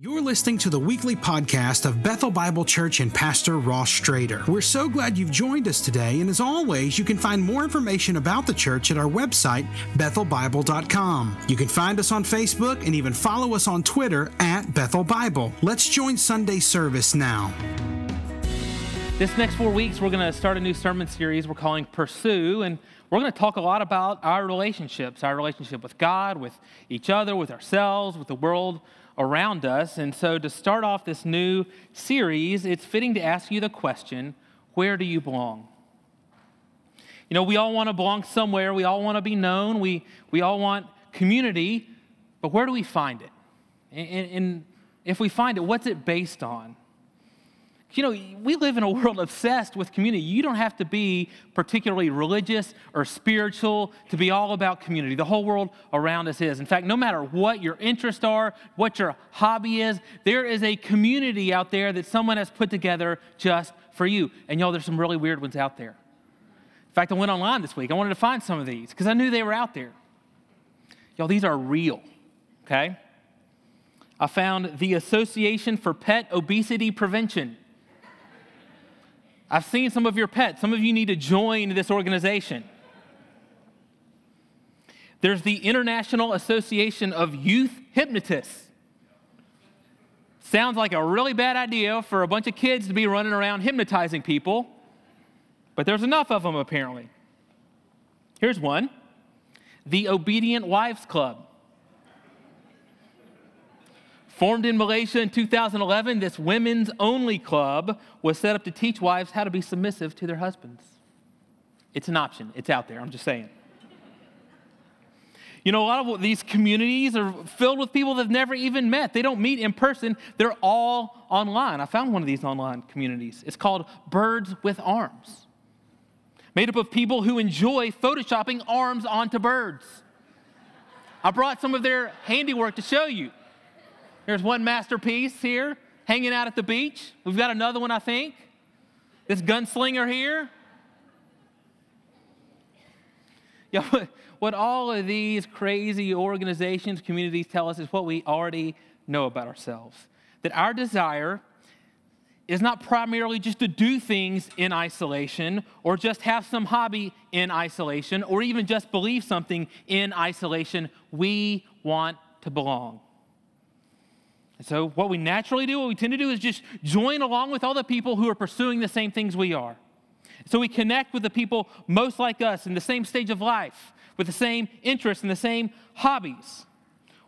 You're listening to the weekly podcast of Bethel Bible Church and Pastor Ross Strader. We're so glad you've joined us today, and as always, you can find more information about the church at our website, bethelbible.com. You can find us on Facebook and even follow us on Twitter at Bethel Bible. Let's join Sunday service now. This next 4 weeks, we're going to start a new sermon series we're calling Pursue, and we're going to talk a lot about our relationship with God, with each other, with ourselves, with the world around us. And so to start off this new series, it's fitting to ask you the question, where do you belong? You know, we all want to belong somewhere. We all want to be known. We all want community, but where do we find it? And if we find it, what's it based on? You know, we live in a world obsessed with community. You don't have to be particularly religious or spiritual to be all about community. The whole world around us is. In fact, no matter what your interests are, what your hobby is, there is a community out there that someone has put together just for you. And y'all, there's some really weird ones out there. In fact, I went online this week. I wanted to find some of these because I knew they were out there. Y'all, these are real, okay? I found the Association for Pet Obesity Prevention. I've seen some of your pets. Some of you need to join this organization. There's the International Association of Youth Hypnotists. Sounds like a really bad idea for a bunch of kids to be running around hypnotizing people, but there's enough of them apparently. Here's one, the Obedient Wives Club. Formed in Malaysia in 2011, this women's-only club was set up to teach wives how to be submissive to their husbands. It's an option. It's out there. I'm just saying. You know, a lot of these communities are filled with people they've never even met. They don't meet in person. They're all online. I found one of these online communities. It's called Birds with Arms, made up of people who enjoy photoshopping arms onto birds. I brought some of their handiwork to show you. There's one masterpiece here, hanging out at the beach. We've got another one, I think. This gunslinger here. Yeah, what all of these crazy organizations, communities tell us is what we already know about ourselves. That our desire is not primarily just to do things in isolation or just have some hobby in isolation or even just believe something in isolation. We want to belong. And so what we naturally do, what we tend to do is just join along with all the people who are pursuing the same things we are. So we connect with the people most like us in the same stage of life, with the same interests and the same hobbies.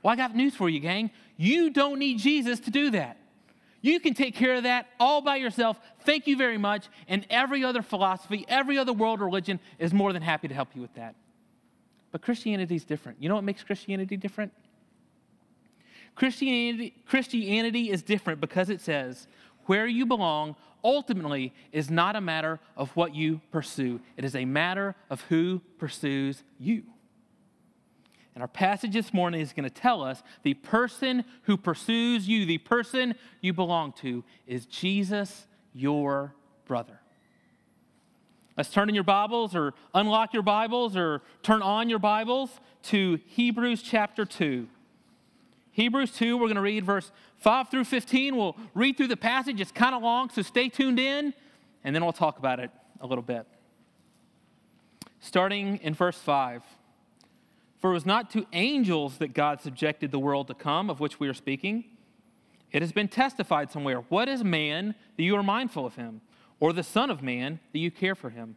Well, I got news for you, gang. You don't need Jesus to do that. You can take care of that all by yourself. Thank you very much. And every other philosophy, every other world religion is more than happy to help you with that. But Christianity is different. You know what makes Christianity different? Christianity is different because it says where you belong ultimately is not a matter of what you pursue. It is a matter of who pursues you. And our passage this morning is going to tell us the person who pursues you, the person you belong to, is Jesus, your brother. Let's turn in your Bibles or unlock your Bibles or turn on your Bibles to Hebrews chapter 2. Hebrews 2, we're going to read verse 5 through 15. We'll read through the passage. It's kind of long, so stay tuned in, and then we'll talk about it a little bit. Starting in verse 5. For it was not to angels that God subjected the world to come, of which we are speaking. It has been testified somewhere. What is man that you are mindful of him, or the Son of Man that you care for him?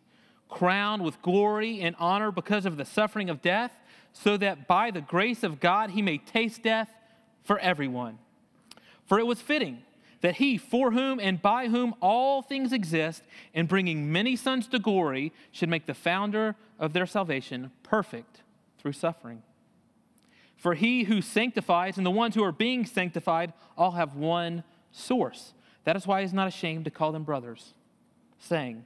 crowned with glory and honor because of the suffering of death, so that by the grace of God he may taste death for everyone. For it was fitting that he, for whom and by whom all things exist, in bringing many sons to glory, should make the founder of their salvation perfect through suffering. For he who sanctifies and the ones who are being sanctified all have one source. That is why he's not ashamed to call them brothers, saying,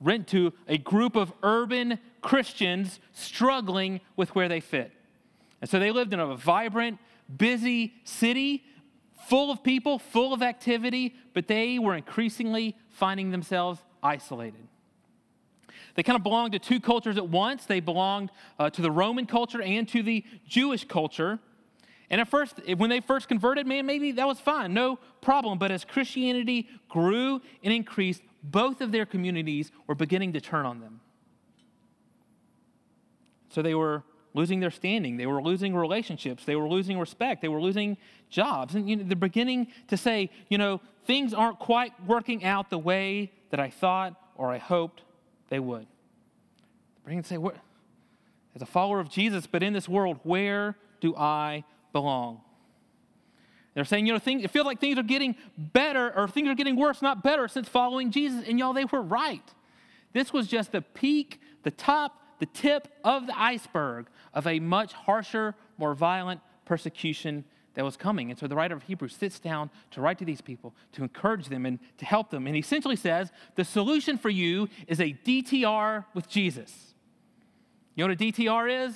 written to a group of urban Christians struggling with where they fit. And so they lived in a vibrant, busy city, full of people, full of activity, but they were increasingly finding themselves isolated. They kind of belonged to two cultures at once. They belonged to the Roman culture and to the Jewish culture. And at first, when they first converted, man, maybe that was fine, no problem. But as Christianity grew and increased, both of their communities were beginning to turn on them. So they were losing their standing. They were losing relationships. They were losing respect. They were losing jobs. And they're beginning to say, things aren't quite working out the way that I thought or I hoped they would. They're beginning to say, what? As a follower of Jesus, but in this world, where do I belong? They're saying, it feels like things are getting better, or things are getting worse, not better, since following Jesus. And y'all, they were right. This was just the peak, the top, the tip of the iceberg of a much harsher, more violent persecution that was coming. And so the writer of Hebrews sits down to write to these people, to encourage them and to help them. And he essentially says, the solution for you is a DTR with Jesus. You know what a DTR is?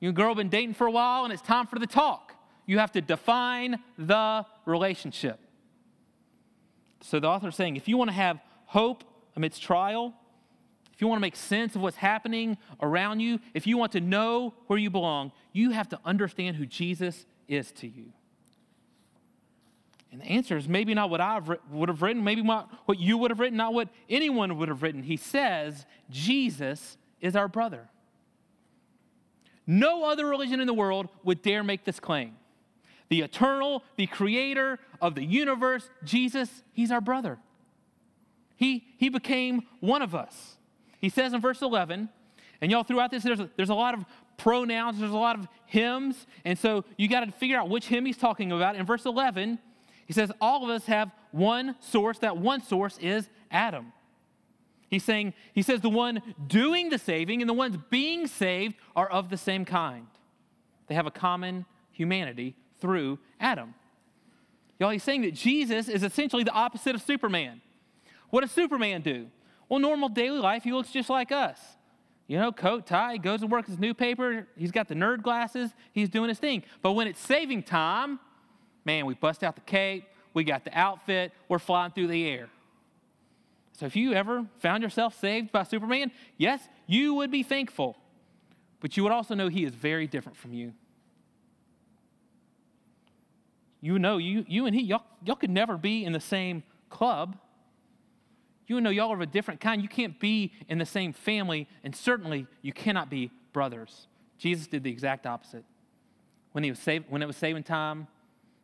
You and a girl have been dating for a while, and it's time for the talk. You have to define the relationship. So the author is saying, if you want to have hope amidst trial, if you want to make sense of what's happening around you, if you want to know where you belong, you have to understand who Jesus is to you. And the answer is maybe not what I would have written, maybe not what you would have written, not what anyone would have written. He says, Jesus is our brother. No other religion in the world would dare make this claim. The eternal, the creator of the universe, Jesus, he's our brother. He became one of us. He says in verse 11, and y'all, throughout this, there's a lot of pronouns, there's a lot of hymns, and so you got to figure out which hymn he's talking about. In verse 11, he says, all of us have one source. That one source is Adam. He says the one doing the saving and the ones being saved are of the same kind. They have a common humanity through Adam. Y'all, he's saying that Jesus is essentially the opposite of Superman. What does Superman do? Well, normal daily life, he looks just like us. Coat, tie, goes to work his newspaper, he's got the nerd glasses, he's doing his thing. But when it's saving time, man, we bust out the cape, we got the outfit, we're flying through the air. So if you ever found yourself saved by Superman, yes, you would be thankful. But you would also know he is very different from you. You and he, y'all could never be in the same club. You know y'all are of a different kind. You can't be in the same family, and certainly you cannot be brothers. Jesus did the exact opposite. When it was saving time,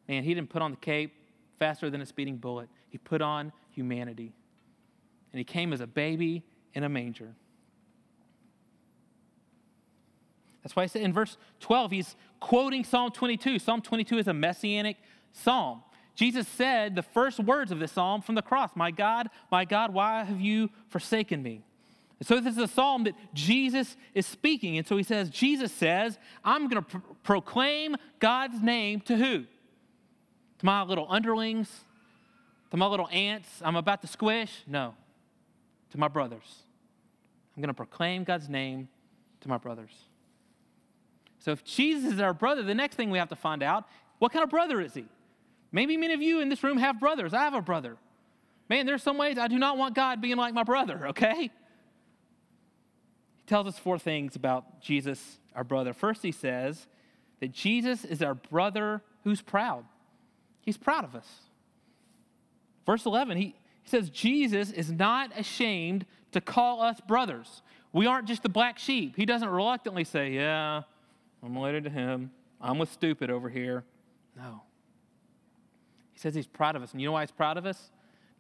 man, he didn't put on the cape faster than a speeding bullet. He put on humanity, and he came as a baby in a manger. That's why I said in verse 12, he's quoting Psalm 22. Psalm 22 is a messianic psalm. Jesus said the first words of this psalm from the cross, my God, why have you forsaken me? And so this is a psalm that Jesus is speaking. And so Jesus says, I'm going to proclaim God's name to who? To my little underlings? To my little ants I'm about to squish? No. To my brothers. I'm going to proclaim God's name to my brothers. So if Jesus is our brother, the next thing we have to find out, what kind of brother is he? Maybe many of you in this room have brothers. I have a brother. Man, there's some ways I do not want God being like my brother, okay? He tells us four things about Jesus, our brother. First, he says that Jesus is our brother who's proud. He's proud of us. Verse 11, he says, Jesus is not ashamed to call us brothers. We aren't just the black sheep. He doesn't reluctantly say, yeah, I'm related to him. I'm with stupid over here. No. He says he's proud of us. And you know why he's proud of us?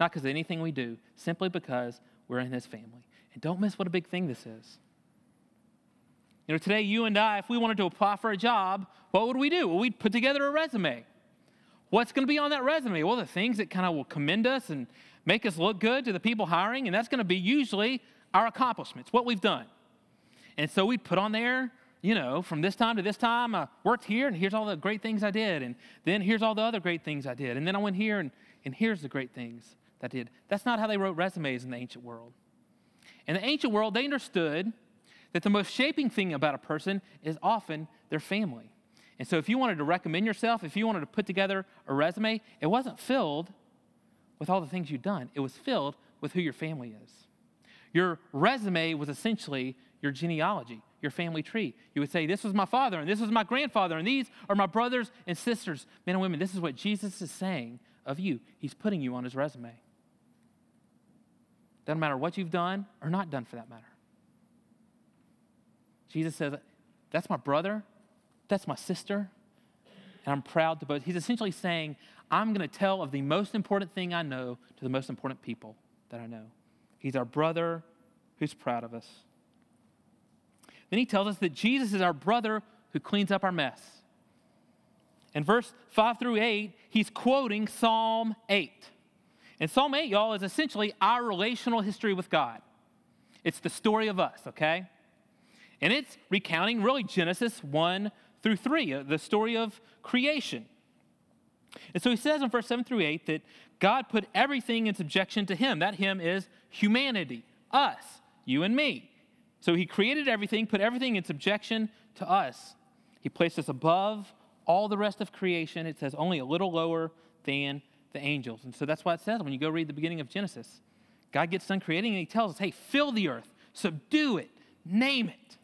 Not because of anything we do, simply because we're in his family. And don't miss what a big thing this is. You know, today, you and I, if we wanted to apply for a job, what would we do? Well, we'd put together a resume. What's going to be on that resume? Well, the things that kind of will commend us and make us look good to the people hiring, and that's going to be usually our accomplishments, what we've done. And so we'd put on there, you know, from this time to this time, I worked here, and here's all the great things I did, and then here's all the other great things I did, and then I went here, and here's the great things that I did. That's not how they wrote resumes in the ancient world. In the ancient world, they understood that the most shaping thing about a person is often their family. And so if you wanted to recommend yourself, if you wanted to put together a resume, it wasn't filled with all the things you'd done. It was filled with who your family is. Your resume was essentially your genealogy, your family tree. You would say, this was my father, and this was my grandfather, and these are my brothers and sisters, men and women. This is what Jesus is saying of you. He's putting you on his resume. Doesn't matter what you've done or not done for that matter. Jesus says, that's my brother, that's my sister, and I'm proud to both. He's essentially saying, I'm going to tell of the most important thing I know to the most important people that I know. He's our brother who's proud of us. Then he tells us that Jesus is our brother who cleans up our mess. In verse 5 through 8, he's quoting Psalm 8. And Psalm 8, y'all, is essentially our relational history with God. It's the story of us, okay? And it's recounting really Genesis 1 through 3, the story of creation. And so he says in verse 7 through 8 that God put everything in subjection to him. That him is humanity, us, you and me. So he created everything, put everything in subjection to us. He placed us above all the rest of creation. It says only a little lower than the angels. And so that's why it says when you go read the beginning of Genesis, God gets done creating and he tells us, hey, fill the earth, subdue it, name it.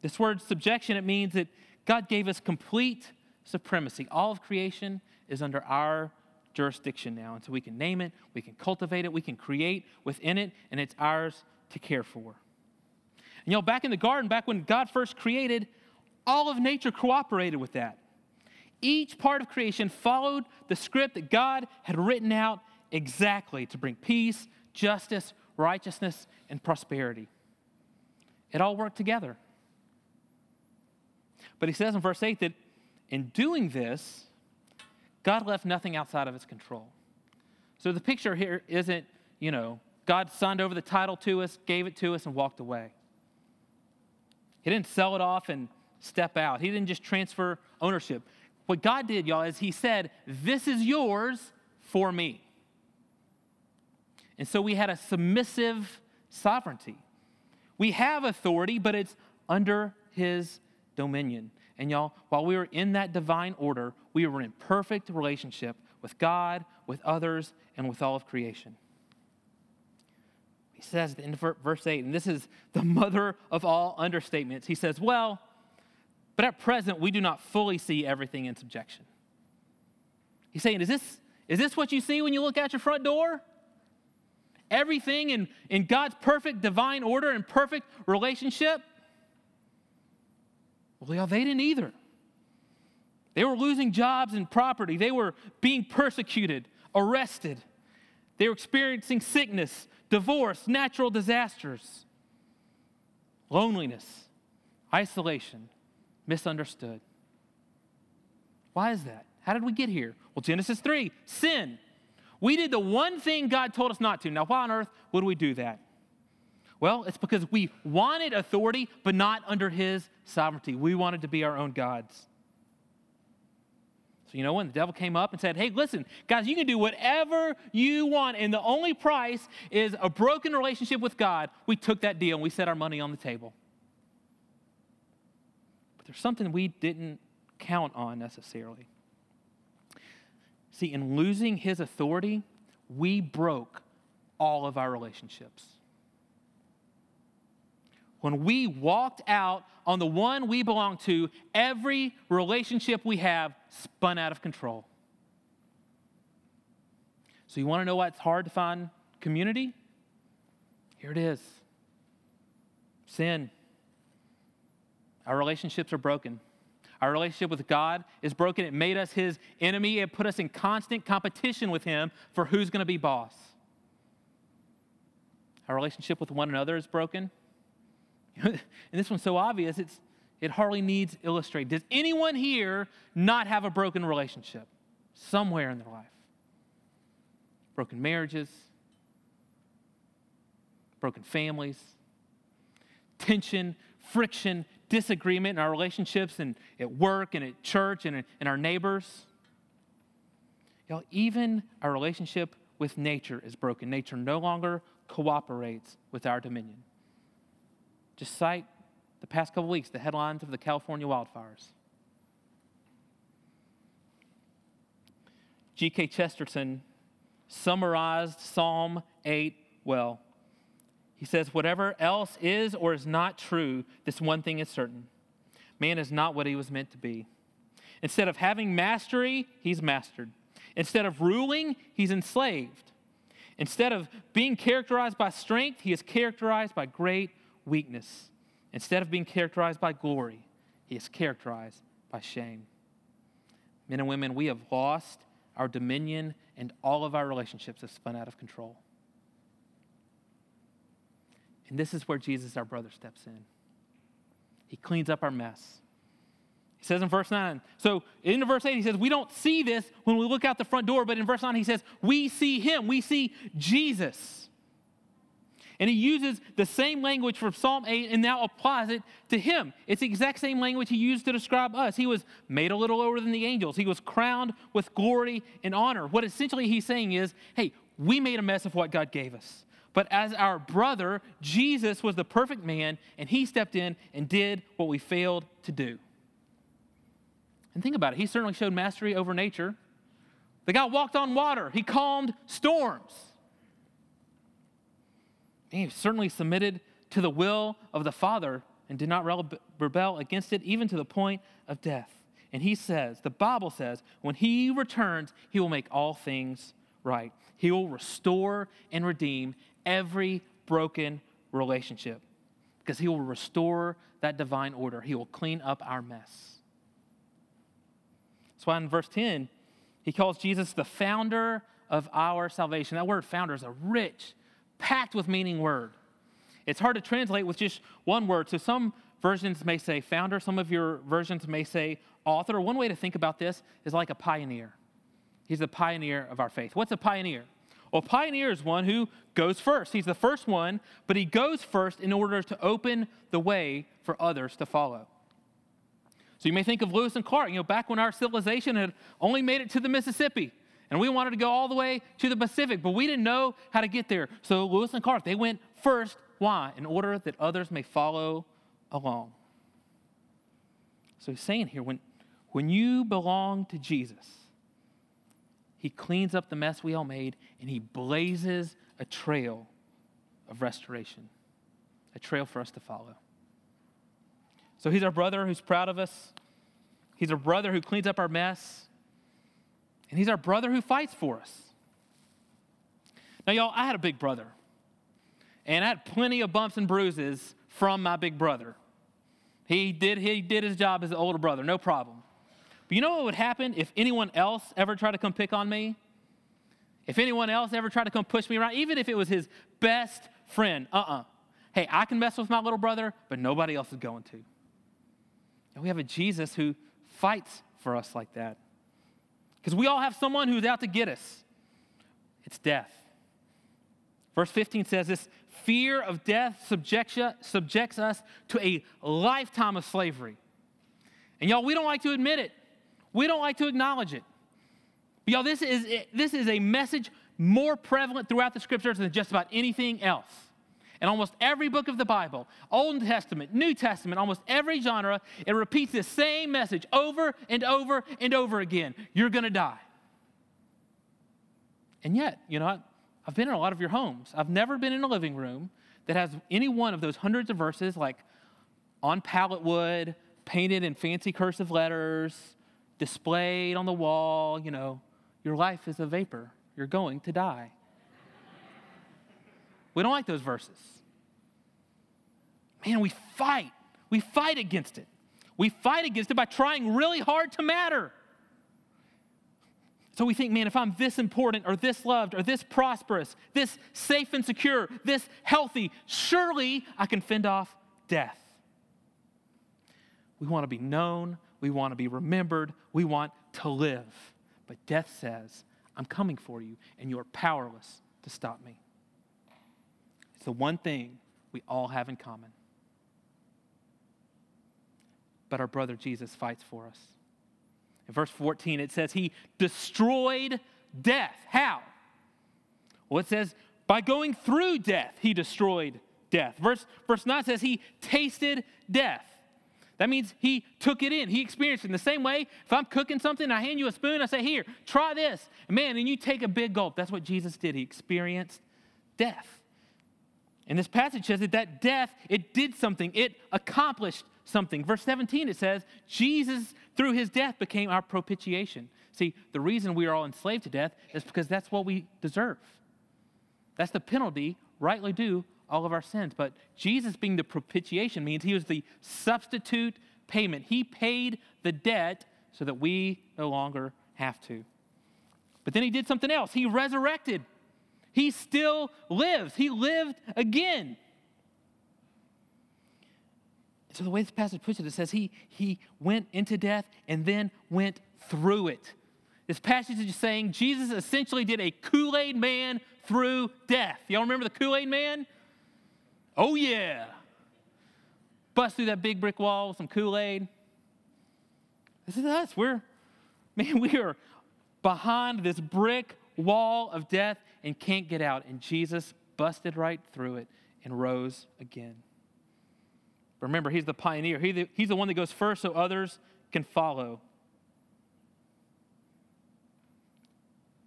This word subjection, it means that God gave us complete supremacy. All of creation is under our jurisdiction now. And so we can name it, we can cultivate it, we can create within it, and it's ours to care for. And, you know, back in the garden, back when God first created, all of nature cooperated with that. Each part of creation followed the script that God had written out exactly to bring peace, justice, righteousness, and prosperity. It all worked together. But he says in verse 8 that in doing this, God left nothing outside of his control. So the picture here isn't, you know, God signed over the title to us, gave it to us, and walked away. He didn't sell it off and step out. He didn't just transfer ownership. What God did, y'all, is he said, this is yours for me. And so we had a submissive sovereignty. We have authority, but it's under his dominion. And y'all, while we were in that divine order, we were in perfect relationship with God, with others, and with all of creation. He says in verse 8, and this is the mother of all understatements. He says, well, but at present, we do not fully see everything in subjection. He's saying, is this what you see when you look out your front door? Everything in God's perfect divine order and perfect relationship? Well, y'all, they didn't either. They were losing jobs and property. They were being persecuted, arrested. They were experiencing sickness, divorce, natural disasters, loneliness, isolation, misunderstood. Why is that? How did we get here? Well, Genesis 3, sin. We did the one thing God told us not to. Now, why on earth would we do that? Well, it's because we wanted authority, but not under his sovereignty. We wanted to be our own gods. So you know when the devil came up and said, hey, listen, guys, you can do whatever you want, and the only price is a broken relationship with God, we took that deal and we set our money on the table. But there's something we didn't count on necessarily. See, in losing his authority, we broke all of our relationships. When we walked out on the one we belong to, every relationship we have spun out of control. So you want to know why it's hard to find community? Here it is. Sin. Our relationships are broken. Our relationship with God is broken. It made us his enemy. It put us in constant competition with him for who's going to be boss. Our relationship with one another is broken. And this one's so obvious, it hardly needs illustrating. Does anyone here not have a broken relationship somewhere in their life? Broken marriages, broken families, tension, friction, disagreement in our relationships and at work and at church and in our neighbors. Y'all, even our relationship with nature is broken. Nature no longer cooperates with our dominion. Just cite the past couple weeks, the headlines of the California wildfires. G.K. Chesterton summarized Psalm 8 well. He says, whatever else is or is not true, this one thing is certain. Man is not what he was meant to be. Instead of having mastery, he's mastered. Instead of ruling, he's enslaved. Instead of being characterized by strength, he is characterized by great weakness. Instead of being characterized by glory, he is characterized by shame. Men and women, we have lost our dominion, and all of our relationships have spun out of control. And this is where Jesus, our brother, steps in. He cleans up our mess. He says in verse 9, so in verse 8, he says, we don't see this when we look out the front door, but in verse 9, he says, we see him. We see Jesus. And he uses the same language from Psalm 8 and now applies it to him. It's the exact same language he used to describe us. He was made a little lower than the angels. He was crowned with glory and honor. What essentially he's saying is, hey, we made a mess of what God gave us. But as our brother, Jesus was the perfect man, and he stepped in and did what we failed to do. And think about it. He certainly showed mastery over nature. The guy walked on water. He calmed storms. And he certainly submitted to the will of the Father and did not rebel against it, even to the point of death. And he says, the Bible says, when he returns, he will make all things right. He will restore and redeem every broken relationship because he will restore that divine order. He will clean up our mess. That's why in verse 10, he calls Jesus the founder of our salvation. That word founder is a rich, packed with meaning word. It's hard to translate with just one word. So some versions may say founder. Some of your versions may say author. One way to think about this is like a pioneer. He's the pioneer of our faith. What's a pioneer? Well, a pioneer is one who goes first. He's the first one, but he goes first in order to open the way for others to follow. So you may think of Lewis and Clark. You know, back when our civilization had only made it to the Mississippi, and we wanted to go all the way to the Pacific, but we didn't know how to get there. So Lewis and Clark, they went first. Why? In order that others may follow along. So he's saying here, when you belong to Jesus, he cleans up the mess we all made, and he blazes a trail of restoration, a trail for us to follow. So he's our brother who's proud of us. He's our brother who cleans up our mess. And he's our brother who fights for us. Now, y'all, I had a big brother, and I had plenty of bumps and bruises from my big brother. He did his job as the older brother, no problem. But you know what would happen if anyone else ever tried to come pick on me? If anyone else ever tried to come push me around, even if it was his best friend, Hey, I can mess with my little brother, but nobody else is going to. And we have a Jesus who fights for us like that. Because we all have someone who's out to get us. It's death. Verse 15 says this fear of death subjects us to a lifetime of slavery. And y'all, we don't like to admit it. We don't like to acknowledge it. But y'all, this is a message more prevalent throughout the scriptures than just about anything else. In almost every book of the Bible, Old Testament, New Testament, almost every genre, it repeats this same message over and over and over again. You're going to die. And yet, you know, I've been in a lot of your homes. I've never been in a living room that has any one of those hundreds of verses, like on pallet wood, painted in fancy cursive letters, displayed on the wall, you know, your life is a vapor, you're going to die. We don't like those verses. Man, we fight. We fight against it. We fight against it by trying really hard to matter. So we think, man, if I'm this important or this loved or this prosperous, this safe and secure, this healthy, surely I can fend off death. We want to be known. We want to be remembered. We want to live. But death says, I'm coming for you, and you are powerless to stop me. It's the one thing we all have in common. But our brother Jesus fights for us. In verse 14, it says he destroyed death. How? Well, it says by going through death, he destroyed death. Verse 9 says he tasted death. That means he took it in. He experienced it. In the same way, if I'm cooking something, I hand you a spoon, I say, here, try this. And man, and you take a big gulp. That's what Jesus did. He experienced death. And this passage says that death, it did something. It accomplished something. Verse 17, it says, Jesus, through his death, became our propitiation. See, the reason we are all enslaved to death is because that's what we deserve. That's the penalty rightly due all of our sins. But Jesus being the propitiation means he was the substitute payment. He paid the debt so that we no longer have to. But then he did something else. He resurrected. He still lives. He lived again. So the way this passage puts it, it says he went into death and then went through it. This passage is saying Jesus essentially did a Kool-Aid man through death. Y'all remember the Kool-Aid man? Oh, yeah. Bust through that big brick wall with some Kool-Aid. This is us. We are behind this brick wall of death and can't get out. And Jesus busted right through it and rose again. Remember, he's the pioneer. He's the one that goes first so others can follow.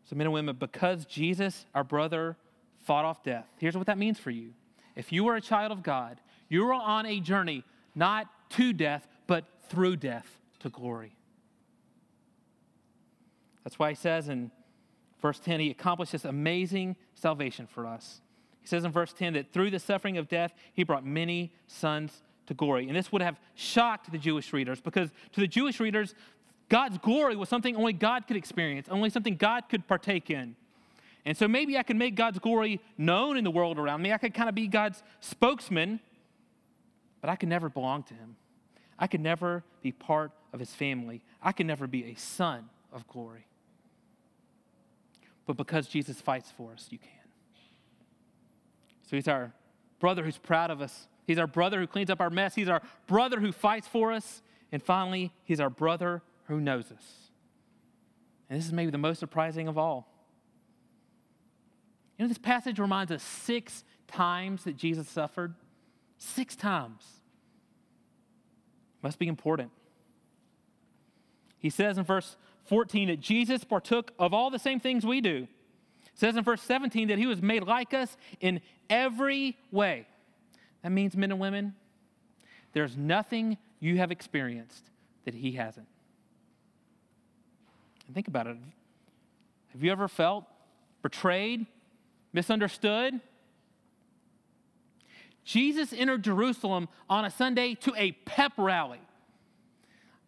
So men and women, because Jesus, our brother, fought off death, here's what that means for you. If you are a child of God, you are on a journey not to death, but through death to glory. That's why he says in Verse 10, he accomplished this amazing salvation for us. He says in verse 10 that through the suffering of death, he brought many sons to glory. And this would have shocked the Jewish readers because to the Jewish readers, God's glory was something only God could experience, only something God could partake in. And so maybe I could make God's glory known in the world around me. I could kind of be God's spokesman, but I could never belong to him. I could never be part of his family. I could never be a son of glory. But because Jesus fights for us, you can. So he's our brother who's proud of us. He's our brother who cleans up our mess. He's our brother who fights for us. And finally, he's our brother who knows us. And this is maybe the most surprising of all. You know, this passage reminds us 6 times that Jesus suffered. 6 times. Must be important. He says in verse 14, that Jesus partook of all the same things we do. It says in verse 17 that he was made like us in every way. That means, men and women, there's nothing you have experienced that he hasn't. And think about it. Have you ever felt betrayed, misunderstood? Jesus entered Jerusalem on a Sunday to a pep rally.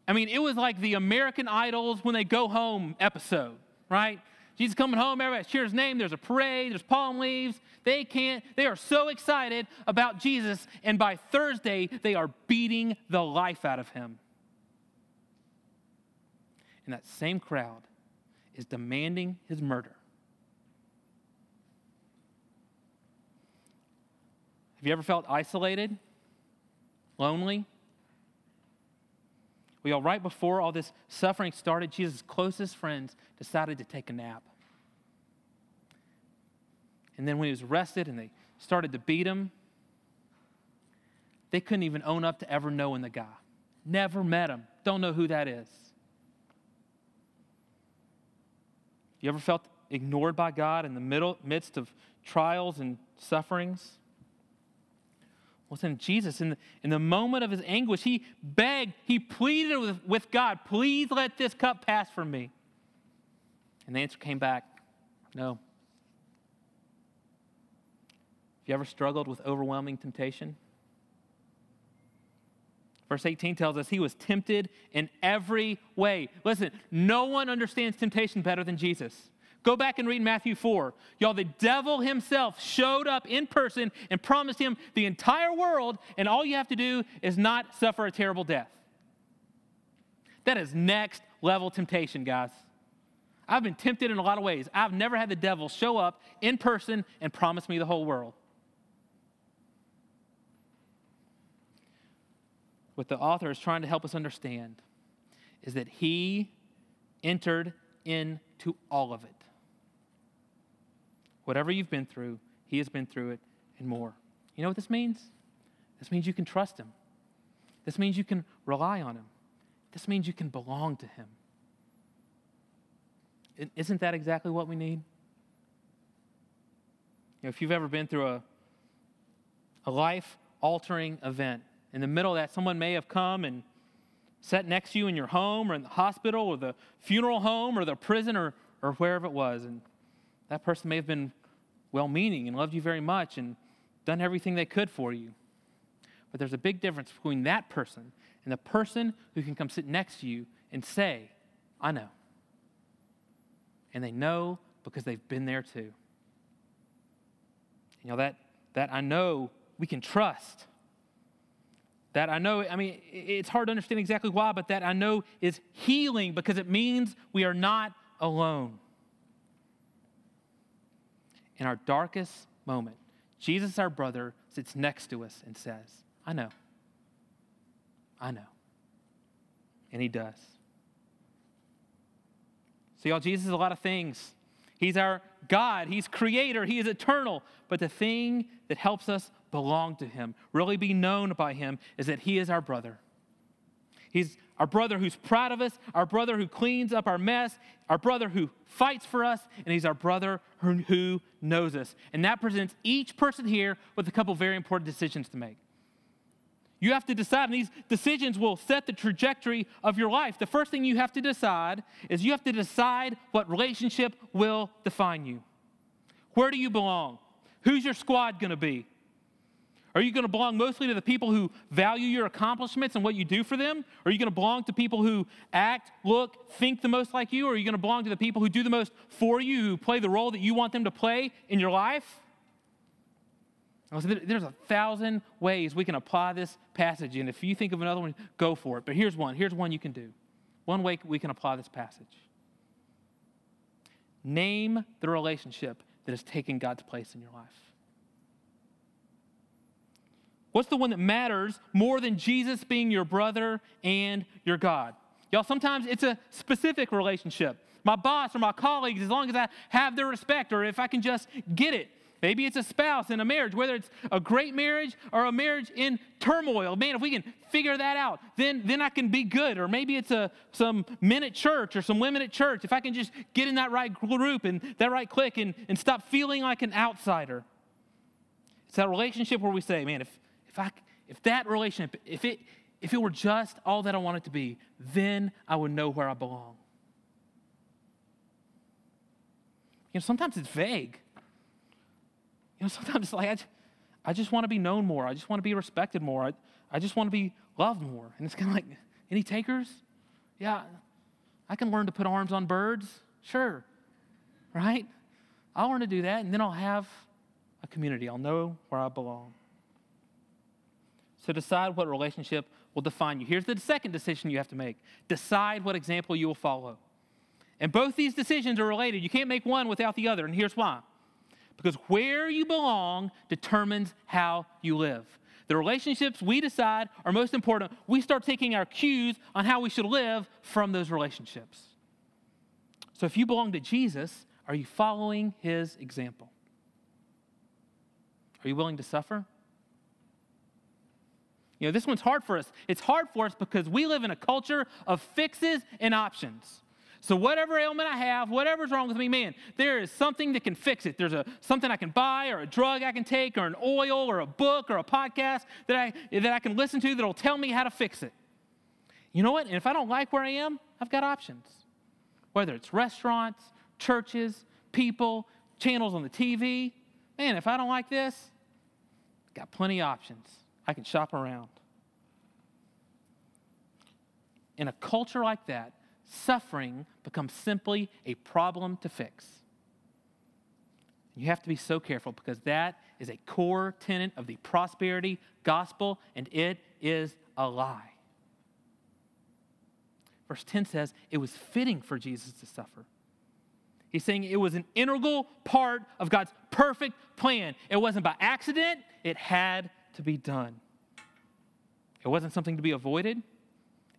I mean, it was like the American Idols when they go home episode, right? Jesus coming home, everybody cheers his name, there's a parade, there's palm leaves. They are so excited about Jesus, and by Thursday, they are beating the life out of him. And that same crowd is demanding his murder. Have you ever felt isolated, lonely? Well, right before all this suffering started, Jesus' closest friends decided to take a nap. And then when he was arrested and they started to beat him, they couldn't even own up to ever knowing the guy. Never met him. Don't know who that is. You ever felt ignored by God in the midst of trials and sufferings? was in Jesus. In the moment of his anguish, he begged, he pleaded with God, please let this cup pass from me. And the answer came back, no. Have you ever struggled with overwhelming temptation? Verse 18 tells us he was tempted in every way. Listen, no one understands temptation better than Jesus. Go back and read Matthew 4. Y'all, the devil himself showed up in person and promised him the entire world, and all you have to do is not suffer a terrible death. That is next level temptation, guys. I've been tempted in a lot of ways. I've never had the devil show up in person and promise me the whole world. What the author is trying to help us understand is that he entered into all of it. Whatever you've been through, he has been through it and more. You know what this means? This means you can trust him. This means you can rely on him. This means you can belong to him. Isn't that exactly what we need? You know, if you've ever been through a life-altering event, in the middle of that, someone may have come and sat next to you in your home or in the hospital or the funeral home or the prison or wherever it was. And that person may have been well-meaning and loved you very much and done everything they could for you. But there's a big difference between that person and the person who can come sit next to you and say, I know. And they know because they've been there too. You know, that I know we can trust. That I know, I mean, it's hard to understand exactly why, but that I know is healing because it means we are not alone. In our darkest moment, Jesus, our brother, sits next to us and says, I know. I know. And he does. So y'all, Jesus is a lot of things. He's our God. He's creator. He is eternal. But the thing that helps us belong to him, really be known by him, is that he is our brother. He's our brother who's proud of us, our brother who cleans up our mess, our brother who fights for us, and he's our brother who knows us. And that presents each person here with a couple very important decisions to make. You have to decide, and these decisions will set the trajectory of your life. The first thing you have to decide is you have to decide what relationship will define you. Where do you belong? Who's your squad going to be? Are you going to belong mostly to the people who value your accomplishments and what you do for them? Are you going to belong to people who act, look, think the most like you? Or are you going to belong to the people who do the most for you, who play the role that you want them to play in your life? There's 1,000 ways we can apply this passage, and if you think of another one, go for it. But here's one. Here's one you can do. One way we can apply this passage. Name the relationship that has taken God's place in your life. What's the one that matters more than Jesus being your brother and your God? Y'all, sometimes it's a specific relationship. My boss or my colleagues, as long as I have their respect or if I can just get it. Maybe it's a spouse in a marriage, whether it's a great marriage or a marriage in turmoil. Man, if we can figure that out, then I can be good. Or maybe it's some men at church or some women at church. If I can just get in that right group and that right clique and stop feeling like an outsider. It's that relationship where we say, man, If that relationship, if it were just all that I want it to be, then I would know where I belong. You know, sometimes it's vague. You know, sometimes it's like, I just want to be known more. I just want to be respected more. I just want to be loved more. And it's kind of like, any takers? Yeah, I can learn to put arms on birds. Sure, right? I'll learn to do that, and then I'll have a community. I'll know where I belong. So decide what relationship will define you. Here's the second decision you have to make. Decide what example you will follow. And both these decisions are related. You can't make one without the other, and here's why. Because where you belong determines how you live. The relationships we decide are most important. We start taking our cues on how we should live from those relationships. So if you belong to Jesus, are you following his example? Are you willing to suffer? You know, this one's hard for us. It's hard for us because we live in a culture of fixes and options. So whatever ailment I have, whatever's wrong with me, man, there is something that can fix it. There's something I can buy or a drug I can take or an oil or a book or a podcast that I can listen to that'll tell me how to fix it. You know what? And if I don't like where I am, I've got options. Whether it's restaurants, churches, people, channels on the TV. Man, if I don't like this, I've got plenty of options. I can shop around. In a culture like that, suffering becomes simply a problem to fix. You have to be so careful because that is a core tenet of the prosperity gospel, and it is a lie. Verse 10 says it was fitting for Jesus to suffer. He's saying it was an integral part of God's perfect plan. It wasn't by accident. It had to be done. It wasn't something to be avoided.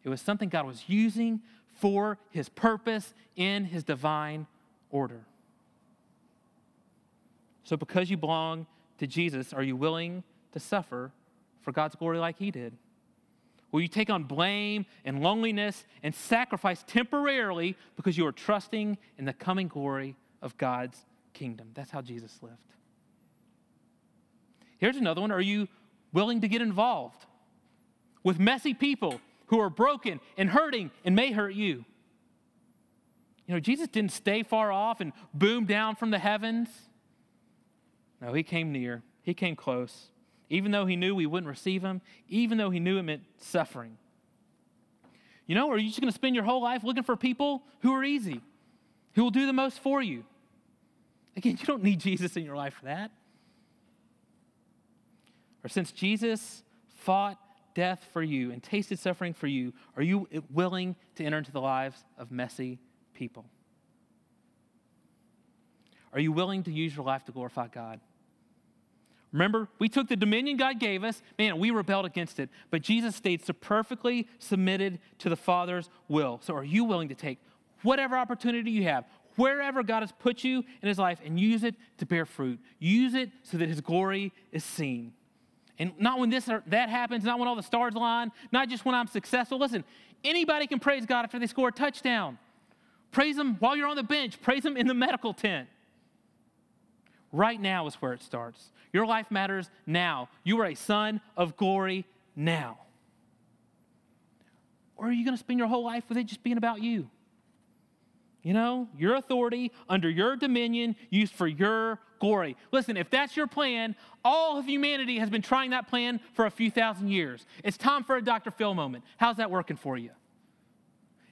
It was something God was using for his purpose in his divine order. So because you belong to Jesus, are you willing to suffer for God's glory like he did? Will you take on blame and loneliness and sacrifice temporarily because you are trusting in the coming glory of God's kingdom? That's how Jesus lived. Here's another one. Are you willing to get involved with messy people who are broken and hurting and may hurt you? You know, Jesus didn't stay far off and boom down from the heavens. No, he came near. He came close. Even though he knew we wouldn't receive him, even though he knew it meant suffering. You know, are you just going to spend your whole life looking for people who are easy, who will do the most for you? Again, you don't need Jesus in your life for that. Or since Jesus fought death for you and tasted suffering for you, are you willing to enter into the lives of messy people? Are you willing to use your life to glorify God? Remember, we took the dominion God gave us. Man, we rebelled against it. But Jesus stayed so perfectly submitted to the Father's will. So are you willing to take whatever opportunity you have, wherever God has put you in his life, and use it to bear fruit? Use it so that his glory is seen. And not when this or that happens, not when all the stars align, not just when I'm successful. Listen, anybody can praise God after they score a touchdown. Praise him while you're on the bench. Praise him in the medical tent. Right now is where it starts. Your life matters now. You are a son of glory now. Or are you going to spend your whole life with it just being about you? You know, your authority under your dominion used for your glory. Listen, if that's your plan, all of humanity has been trying that plan for a few thousand years. It's time for a Dr. Phil moment. How's that working for you?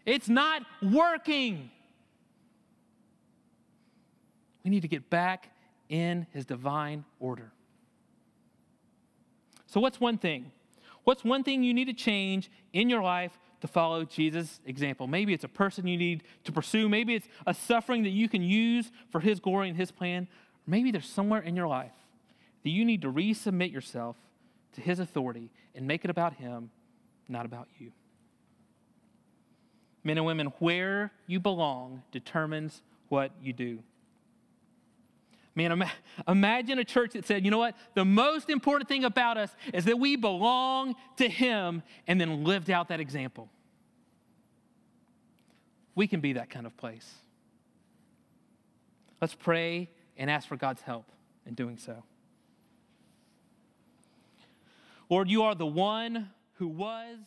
It's not working. We need to get back in his divine order. So what's one thing? What's one thing you need to change in your life to follow Jesus' example? Maybe it's a person you need to pursue. Maybe it's a suffering that you can use for his glory and his plan. Or maybe there's somewhere in your life that you need to resubmit yourself to his authority and make it about him, not about you. Men and women, where you belong determines what you do. Man, imagine a church that said, you know what? The most important thing about us is that we belong to him, and then lived out that example. We can be that kind of place. Let's pray and ask for God's help in doing so. Lord, you are the one who was